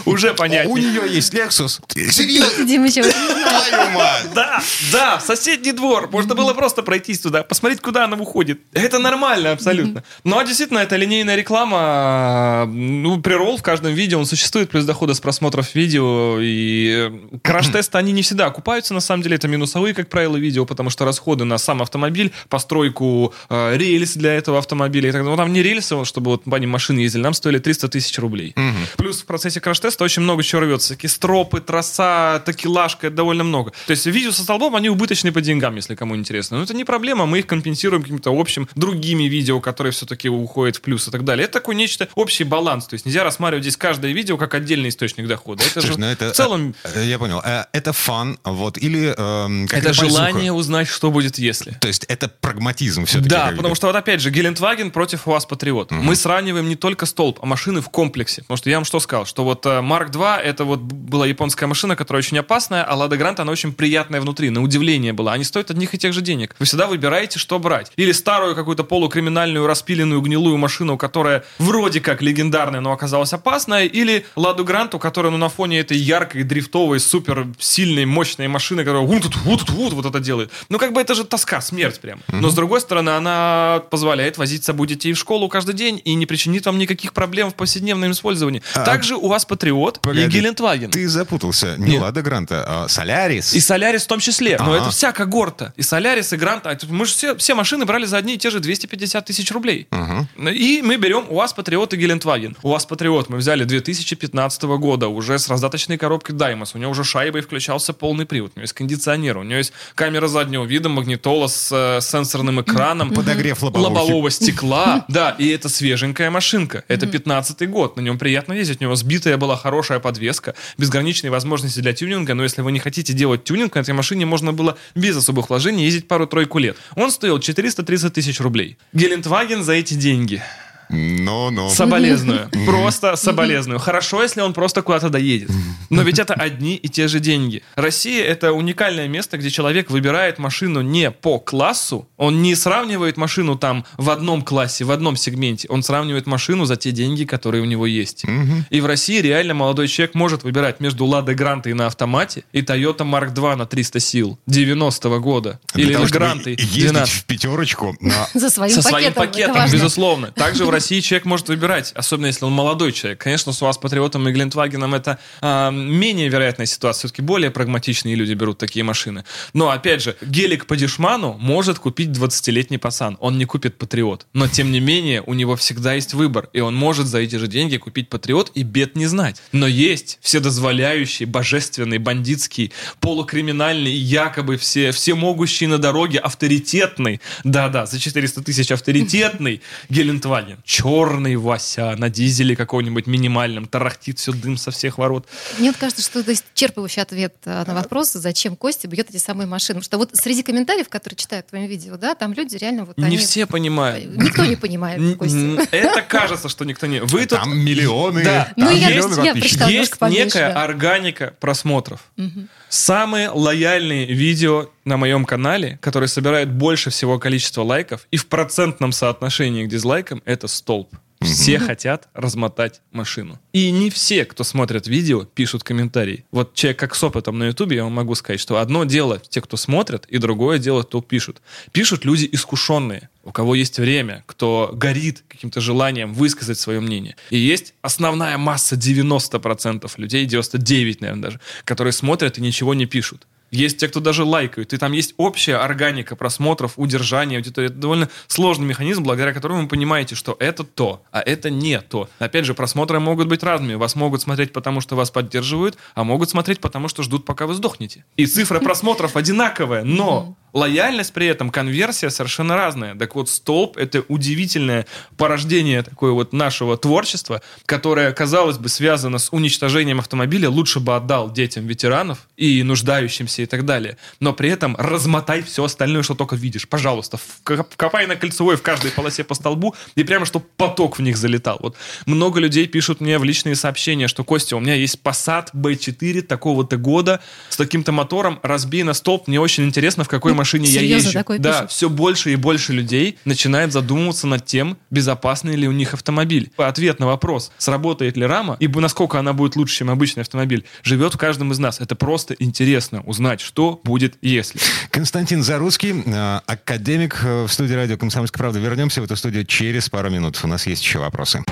Уже понятно. У нее есть Lexus. Серьезно? Твою мать. Да, да, соседний двор. Можно было просто пройти пройтись туда, посмотреть, куда она уходит. Это нормально абсолютно. Mm-hmm. Ну, а действительно, это линейная реклама. Ну, преролл в каждом видео, он существует, плюс доходы с просмотров видео. И краш-тесты, они не всегда окупаются, на самом деле. Это минусовые, как правило, видео, потому что расходы на сам автомобиль, постройку э, рельс для этого автомобиля и так далее. Ну, там не рельсы, чтобы вот по ним машины ездили, нам стоили триста тысяч рублей. Mm-hmm. Плюс в процессе краш-теста очень много чего рвется. Такие стропы, троса, такелажка, это довольно много. То есть видео со столбом, они убыточны по деньгам, если кому интересно. Но это не проблема, мы их компенсируем каким-то общим, другими видео, которые все-таки уходят в плюс и так далее. Это такой нечто, общий баланс. То есть нельзя рассматривать здесь каждое видео как отдельный источник дохода. Это Слушай, же это, в целом... Я понял. Это фан, вот, или... Э, это желание пальцуха. Узнать, что будет, если. То есть это прагматизм все-таки. Да, потому видно. Что, вот опять же, Гелендваген против УАЗ Патриот. Угу. Мы сравниваем не только столб, а машины в комплексе. Потому что я вам что сказал, что вот Марк два, это вот была японская машина, которая очень опасная, а Lada Granta, она очень приятная внутри, на удивление была. Они стоят одних и тех же денег. Вы всегда выбираете, что брать. Или старую какую-то полукриминальную, распиленную, гнилую машину, которая вроде как легендарная, но оказалась опасная, или Ладу Гранту, которая, ну, на фоне этой яркой, дрифтовой, супер сильной, мощной машины, которая вут-вут-вут-вут вот это делает. Ну, как бы это же тоска, смерть прям. Mm-hmm. Но, с другой стороны, она позволяет возить с собой детей в школу каждый день и не причинит вам никаких проблем в повседневном использовании. А, Также у вас Патриот и Гелендваген. Ты запутался. Не Лада Гранта, а Солярис. И Солярис в том числе. А-а-а. Но это вся когорта. И Солярис, и Гранта. Мы же все, все машины брали за одни и те же двести пятьдесят тысяч рублей. Угу. И мы берем УАЗ Патриот и Гелендваген. УАЗ Патриот мы взяли две тысячи пятнадцатого года, уже с раздаточной коробкой Даймос. У него уже шайбой включался полный привод. У него есть кондиционер, у него есть камера заднего вида, магнитола с э, сенсорным экраном. Подогрев лобовухи. Лобового стекла. Да, и это свеженькая машинка. Это пятнадцатый год. На нем приятно ездить. У него сбитая была хорошая подвеска, безграничные возможности для тюнинга. Но если вы не хотите делать тюнинг, на этой машине можно было без особых вложений ездить пару-тройку лет. Он стоил четыреста тридцать тысяч рублей. Гелендваген за эти деньги. No, no. Соболезную. Просто соболезную. Хорошо, если он просто куда-то доедет. Но ведь это одни и те же деньги. Россия — это уникальное место, где человек выбирает машину не по классу. Он не сравнивает машину там в одном классе, в одном сегменте. Он сравнивает машину за те деньги, которые у него есть. Mm-hmm. И в России реально молодой человек может выбирать между Ладой Грантой на автомате и Toyota Марк два на триста сил девяностого года. Для или Грантой двенадцать. В пятерочку. На... За своим Со пакетом, своим пакетом, безусловно. Также в России России человек может выбирать, особенно если он молодой человек. Конечно, с УАЗ Патриотом и Гелендвагеном это э, менее вероятная ситуация. Все-таки более прагматичные люди берут такие машины. Но, опять же, гелик по дешману может купить двадцатилетний пацан. Он не купит Патриот. Но, тем не менее, у него всегда есть выбор. И он может за эти же деньги купить Патриот и бед не знать. Но есть вседозволяющий, божественный, бандитский, полукриминальный, якобы все, всемогущий на дороге, авторитетный, да-да, за четыреста тысяч авторитетный Гелендваген. Черный Вася на дизеле каком-нибудь минимальном, тарахтит все дым со всех ворот. Мне кажется, что это исчерпывающий ответ на вопрос, зачем Костя бьет эти самые машины. Потому что вот среди комментариев, которые читают в твоем видео, да, там люди реально... вот они... Не все понимают. Никто не понимает, Костя. Это кажется, что никто не... Вы тут... Там миллионы. Да. Там ну, миллионы я, я прочитала, есть некая органика просмотров. Угу. Самые лояльные видео на моем канале, которые собирают больше всего количества лайков, и в процентном соотношении к дизлайкам, это столб. Все хотят размотать машину. И не все, кто смотрят видео, пишут комментарии. Вот человек как с опытом на Ютубе, я вам могу сказать, что одно дело те, кто смотрят, и другое дело, кто пишет. Пишут люди искушенные, у кого есть время, кто горит каким-то желанием высказать свое мнение. И есть основная масса девяносто процентов людей, девяносто девять процентов, наверное, даже, которые смотрят и ничего не пишут. Есть те, кто даже лайкают, и там есть общая органика просмотров, удержания аудитории. Это довольно сложный механизм, благодаря которому вы понимаете, что это то, а это не то. Опять же, просмотры могут быть разными. Вас могут смотреть, потому что вас поддерживают, а могут смотреть, потому что ждут, пока вы сдохнете. И цифра просмотров одинаковая, но... Лояльность при этом, конверсия совершенно разная. Так вот, столб — это удивительное порождение такое вот нашего творчества, которое, казалось бы, связано с уничтожением автомобиля, лучше бы отдал детям ветеранов и нуждающимся и так далее. Но при этом размотай все остальное, что только видишь. Пожалуйста, копай на кольцевой в каждой полосе по столбу, и прямо, чтобы поток в них залетал. Вот много людей пишут мне в личные сообщения, что, Костя, у меня есть Passat би четыре такого-то года с таким-то мотором, разбей на столб, мне очень интересно, в какой машине машине Серьезно, я езжу. Такое да, пишет? Все больше и больше людей начинает задумываться над тем, безопасный ли у них автомобиль. Ответ на вопрос, сработает ли рама и насколько она будет лучше, чем обычный автомобиль, живет в каждом из нас. Это просто интересно узнать, что будет, если. Константин Заруцкий, AcademeG, в студии радио «Комсомольская правда». Вернемся в эту студию через пару минут. У нас есть еще вопросы.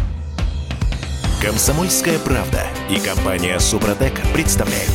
«Комсомольская правда» и компания «Супротек» представляют.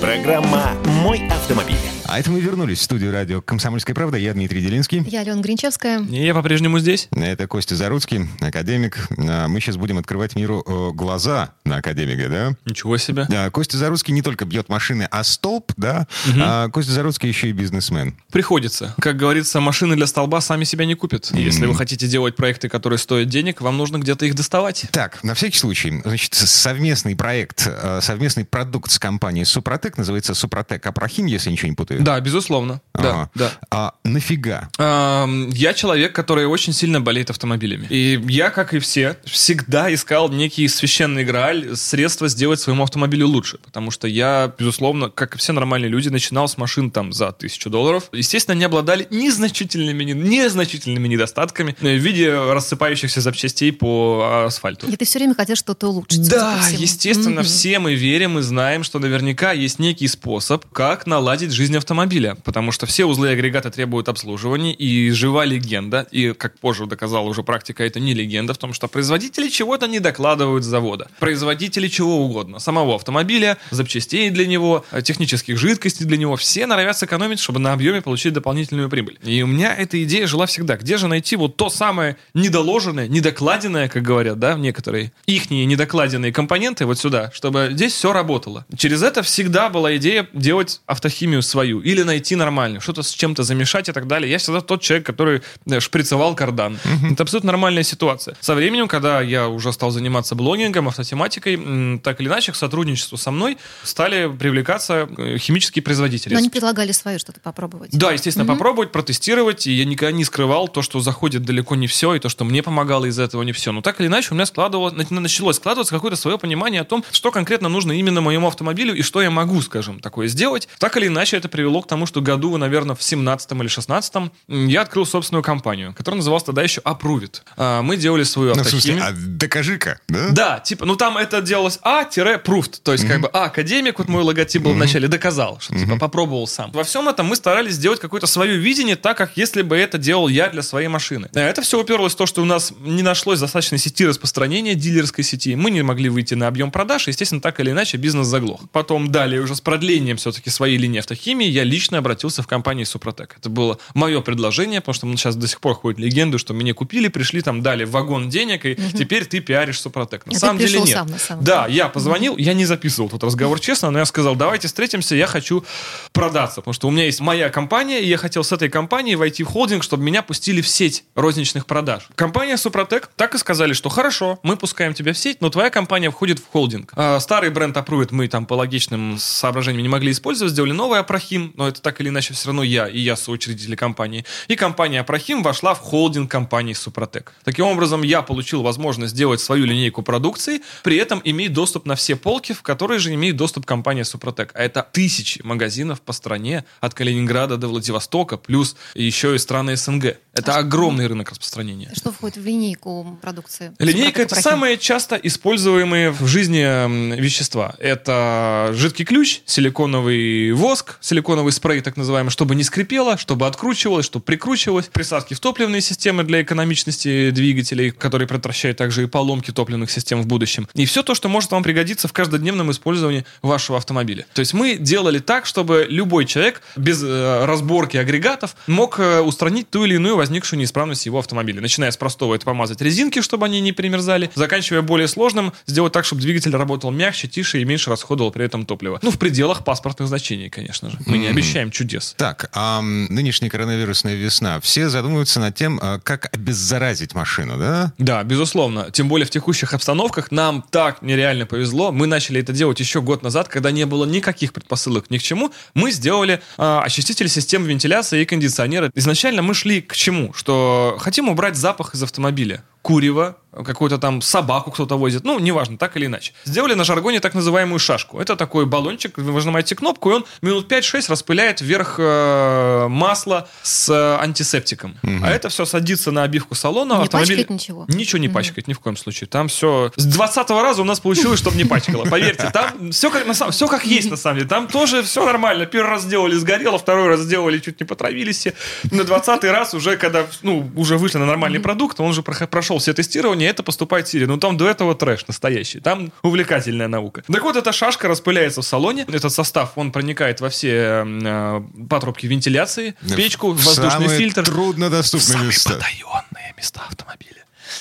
Программа «Мой автомобиль». А это мы вернулись в студию радио «Комсомольская правда». Я Дмитрий Делинский. Я Алена Гринчевская. И я по-прежнему здесь. Это Костя Заруцкий, AcademeG. Мы сейчас будем открывать миру глаза на AcademeG, да? Ничего себе. Да, Костя Заруцкий не только бьет машины, а столб, да? Угу. А Костя Заруцкий еще и бизнесмен. Приходится. Как говорится, машины для столба сами себя не купят. Mm-hmm. Если вы хотите делать проекты, которые стоят денег, вам нужно где-то их доставать. Так, на всякий случай, значит, совместный проект, совместный продукт с компанией «Супротек», называется «Супротек Апрохим», если ничего не путаю. Да, безусловно. Да, да. А нафига? А, я человек, который очень сильно болеет автомобилями. И я, как и все, всегда искал некий священный грааль, средства сделать своему автомобилю лучше. Потому что я, безусловно, как и все нормальные люди, начинал с машин там за тысячу долларов. Естественно, они обладали незначительными, незначительными недостатками в виде рассыпающихся запчастей по асфальту. И ты все время хотел что-то улучшить. Да, естественно, mm-hmm. все мы верим и знаем, что наверняка есть некий способ, как наладить жизнь автомобиля. автомобиля, потому что все узлы и агрегаты требуют обслуживания, и жива легенда, и, как позже доказала уже практика, это не легенда, в том, что производители чего-то не докладывают с завода. Производители чего угодно. Самого автомобиля, запчастей для него, технических жидкостей для него. Все норовят сэкономить, чтобы на объеме получить дополнительную прибыль. И у меня эта идея жила всегда. Где же найти вот то самое недоложенное, недокладенное, как говорят, да, некоторые ихние недокладенные компоненты вот сюда, чтобы здесь все работало. Через это всегда была идея делать автохимию свою. Или найти нормальную, что-то с чем-то замешать и так далее. Я всегда тот человек, который шприцевал кардан. Uh-huh. Это абсолютно нормальная ситуация. Со временем, когда я уже стал заниматься блогингом, автотематикой, так или иначе, к сотрудничеству со мной стали привлекаться химические производители. Но они предлагали свое что-то попробовать. Да, естественно, uh-huh. попробовать, протестировать. И я никогда не скрывал то, что заходит далеко не все, и то, что мне помогало из этого не все. Но так или иначе у меня складывалось, началось складываться какое-то свое понимание о том, что конкретно нужно именно моему автомобилю и что я могу, скажем, такое сделать. Так или иначе это привело к тому, что году, наверное, в семнадцатом или шестнадцатом я открыл собственную компанию, которая называлась тогда еще Апруит. Мы делали свою автохимию. Ну, в смысле, а докажи-ка, да? Да, типа, ну там это делалось А-Пруфт, то есть mm-hmm. как бы AcademeG, вот мой логотип был mm-hmm. вначале, доказал, что mm-hmm. типа попробовал сам. Во всем этом мы старались сделать какое-то свое видение, так как если бы это делал я для своей машины. Это все уперлось в то, что у нас не нашлось достаточной сети распространения, дилерской сети, мы не могли выйти на объем продаж, и, естественно, так или иначе бизнес заглох. Потом далее уже с продлением все-таки своей линии автохимии я лично обратился в компанию «Супротек». Это было мое предложение, потому что мы сейчас до сих пор ходит легенду, что меня купили, пришли, там дали вагон денег, и угу. теперь ты пиаришь «Супротек». На а самом деле нет. Сам, на самом да, деле. Я позвонил, я не записывал тот разговор, честно, но я сказал, давайте встретимся, я хочу продаться, потому что у меня есть моя компания, и я хотел с этой компанией войти в холдинг, чтобы меня пустили в сеть розничных продаж. Компания «Супротек» так и сказали, что хорошо, мы пускаем тебя в сеть, но твоя компания входит в холдинг. Старый бренд «Апруит» мы там по логичным соображениям не могли использовать, сделали новое «Апрохим», но это так или иначе все равно я, и я соучредитель компании. И компания «Апрохим» вошла в холдинг компании «Супротек». Таким образом, я получил возможность сделать свою линейку продукции, при этом имея доступ на все полки, в которые же имеет доступ компания «Супротек». А это тысячи магазинов по стране, от Калининграда до Владивостока, плюс еще и страны СНГ. Это а огромный что? Рынок распространения. Что входит в линейку продукции? Линейка – это самые часто используемые в жизни вещества. Это жидкий ключ, силиконовый воск, силиконовый спрей, так называемый, чтобы не скрипело, чтобы откручивалось, чтобы прикручивалось. Присадки в топливные системы для экономичности двигателей, которые предотвращают также и поломки топливных систем в будущем. И все то, что может вам пригодиться в каждодневном использовании вашего автомобиля. То есть мы делали так, чтобы любой человек без э, разборки агрегатов мог э, устранить ту или иную возникшую неисправность его автомобиля. Начиная с простого, это помазать резинки, чтобы они не примерзали, заканчивая более сложным, сделать так, чтобы двигатель работал мягче, тише и меньше расходовал при этом топливо. Ну, в пределах паспортных значений, конечно же. Мы не обещаем чудес. Так, а нынешняя коронавирусная весна. Все задумываются над тем, как обеззаразить машину, да? Да, безусловно. Тем более в текущих обстановках нам так нереально повезло. Мы начали это делать еще год назад, когда не было никаких предпосылок ни к чему. Мы сделали а, очиститель систем вентиляции и кондиционера. Изначально мы шли к чему? Что хотим убрать запах из автомобиля. курево, какую-то там собаку кто-то возит, ну, неважно, так или иначе. Сделали на жаргоне так называемую шашку. Это такой баллончик, вы нажимаете кнопку, и он минут пять-шесть распыляет вверх э, масло с э, антисептиком. Угу. А это все садится на обивку салона. Не автомобиль... пачкает ничего? Ничего не угу. пачкает, ни в коем случае. Там все... С двадцатого раза у нас получилось, чтобы не пачкало. Поверьте, там все как, на самом... все как есть, на самом деле. Там тоже все нормально. Первый раз сделали, сгорело, второй раз сделали, чуть не потравились. На двадцатый раз уже, когда ну, уже вышли на нормальный продукт, он уже прошел все тестирования, это поступает в Сирии. Но там до этого трэш настоящий. Там увлекательная наука. Так вот, эта шашка распыляется в салоне. Этот состав, он проникает во все э, патрубки вентиляции, в печку, в воздушный фильтр. В самые труднодоступные места. В самые потаенные места автомобиля.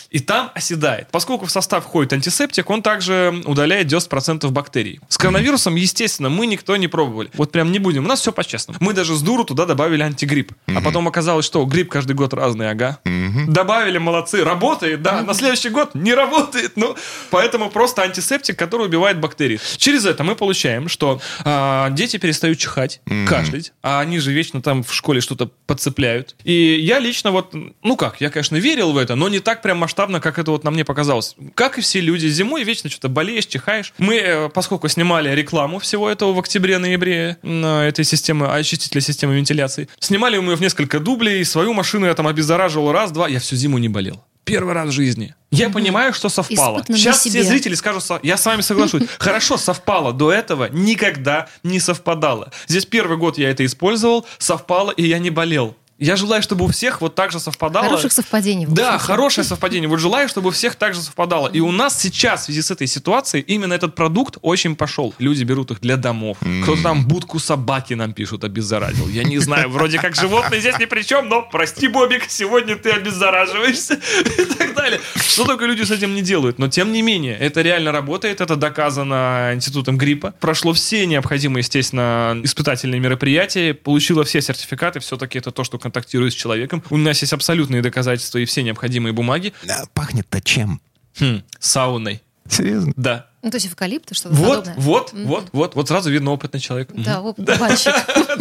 И там оседает. Поскольку в состав входит антисептик, он также удаляет девяносто процентов бактерий. С коронавирусом, естественно, мы никто не пробовали. Вот прям не будем. У нас все по-честному. Мы даже с дуру туда добавили антигрипп. Mm-hmm. А потом оказалось, что грипп каждый год разный, ага. Mm-hmm. Добавили, молодцы, работает, да. Mm-hmm. На следующий год не работает. Ну, поэтому просто антисептик, который убивает бактерии. Через это мы получаем, что э, дети перестают чихать, mm-hmm. кашлять, а они же вечно там в школе что-то подцепляют. И я лично вот, ну как, я, конечно, верил в это, но не так прям масштабно, как это вот на мне показалось. Как и все люди, зимой вечно что-то болеешь, чихаешь. Мы, поскольку снимали рекламу всего этого в октябре-ноябре этой системы, очистителя системы вентиляции, снимали мы ее в несколько дублей, свою машину я там обеззараживал раз-два, я всю зиму не болел. Первый раз в жизни. Я понимаю, что совпало. Испытано Сейчас все зрители скажут, я с вами соглашусь. Хорошо, совпало. До этого никогда не совпадало. Здесь первый год я это использовал, совпало, и я не болел. Я желаю, чтобы у всех вот так же совпадало. Хороших совпадений. Да, хорошее совпадение. Вот желаю, чтобы у всех так же совпадало. И у нас сейчас в связи с этой ситуацией именно этот продукт очень пошел. Люди берут их для домов. Кто-то там будку собаки нам пишут, обеззаразил. Я не знаю, вроде как животные здесь ни при чем, но прости, Бобик, сегодня ты обеззараживаешься и так далее. Что только люди с этим не делают. Но тем не менее, это реально работает. Это доказано институтом гриппа. Прошло все необходимые, естественно, испытательные мероприятия. Получило все сертификаты. Все-таки это то, что контактирую с человеком. У нас есть абсолютные доказательства и все необходимые бумаги. А пахнет-то чем? Хм, сауной. Серьезно? Да. Ну, то есть эвкалипт, что-то вот, подобное. Вот, mm-hmm. вот, вот, вот. Сразу видно опытный человек. Да, опытный банщик.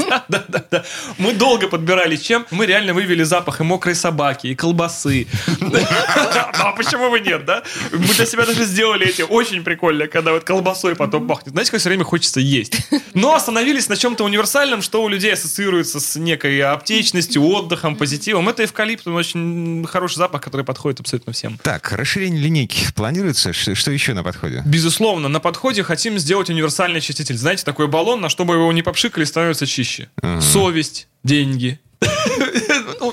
Да, да, да, да. Мы долго подбирали чем. Мы реально вывели запах и мокрой собаки, и колбасы. А почему бы нет, да? Мы для себя даже сделали эти. Очень прикольно, когда вот колбасой потом пахнет. Знаете, как все время хочется есть. Но остановились на чем-то универсальном, что у людей ассоциируется с некой аптечностью, отдыхом, позитивом. Это эвкалипт, он очень хороший запах, который подходит абсолютно всем. Так, расширение линейки планируется? Что еще на подходе? Безусловно. Безусловно, на подходе хотим сделать универсальный очиститель. Знаете, такой баллон, на чтобы его не попшикали, становится чище. Uh-huh. Совесть, деньги.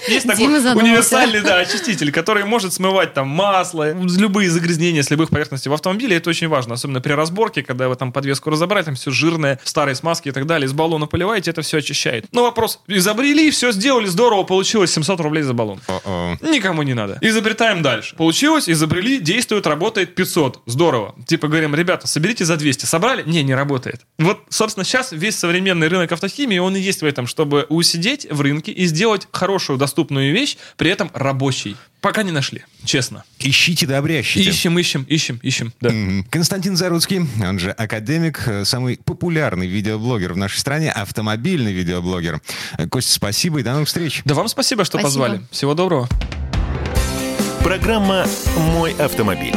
Есть такой универсальный да, очиститель, который может смывать там масло, любые загрязнения с любых поверхностей в автомобиле. Это очень важно, особенно при разборке, когда вы там подвеску разобрали, там все жирное, старые смазки и так далее. Из баллона поливаете, это все очищает. Но вопрос, изобрели, все сделали, здорово, получилось семьсот рублей за баллон. Uh-oh. Никому не надо. Изобретаем дальше. Получилось, изобрели, действует, работает пятьсот. Здорово. Типа говорим, ребята, соберите за двести. Собрали? Не, не работает. Вот, собственно, сейчас весь современный рынок автохимии, он и есть в этом, чтобы усидеть в рынке и сделать хорошую, доступную вещь, при этом рабочий. Пока не нашли, честно. Ищите да обрящите. Ищем, ищем, ищем, ищем, да. Константин Заруцкий, он же AcademeG, самый популярный видеоблогер в нашей стране, автомобильный видеоблогер. Костя, спасибо и до новых встреч. Да вам спасибо, что спасибо. Позвали. Всего доброго. Программа «Мой автомобиль».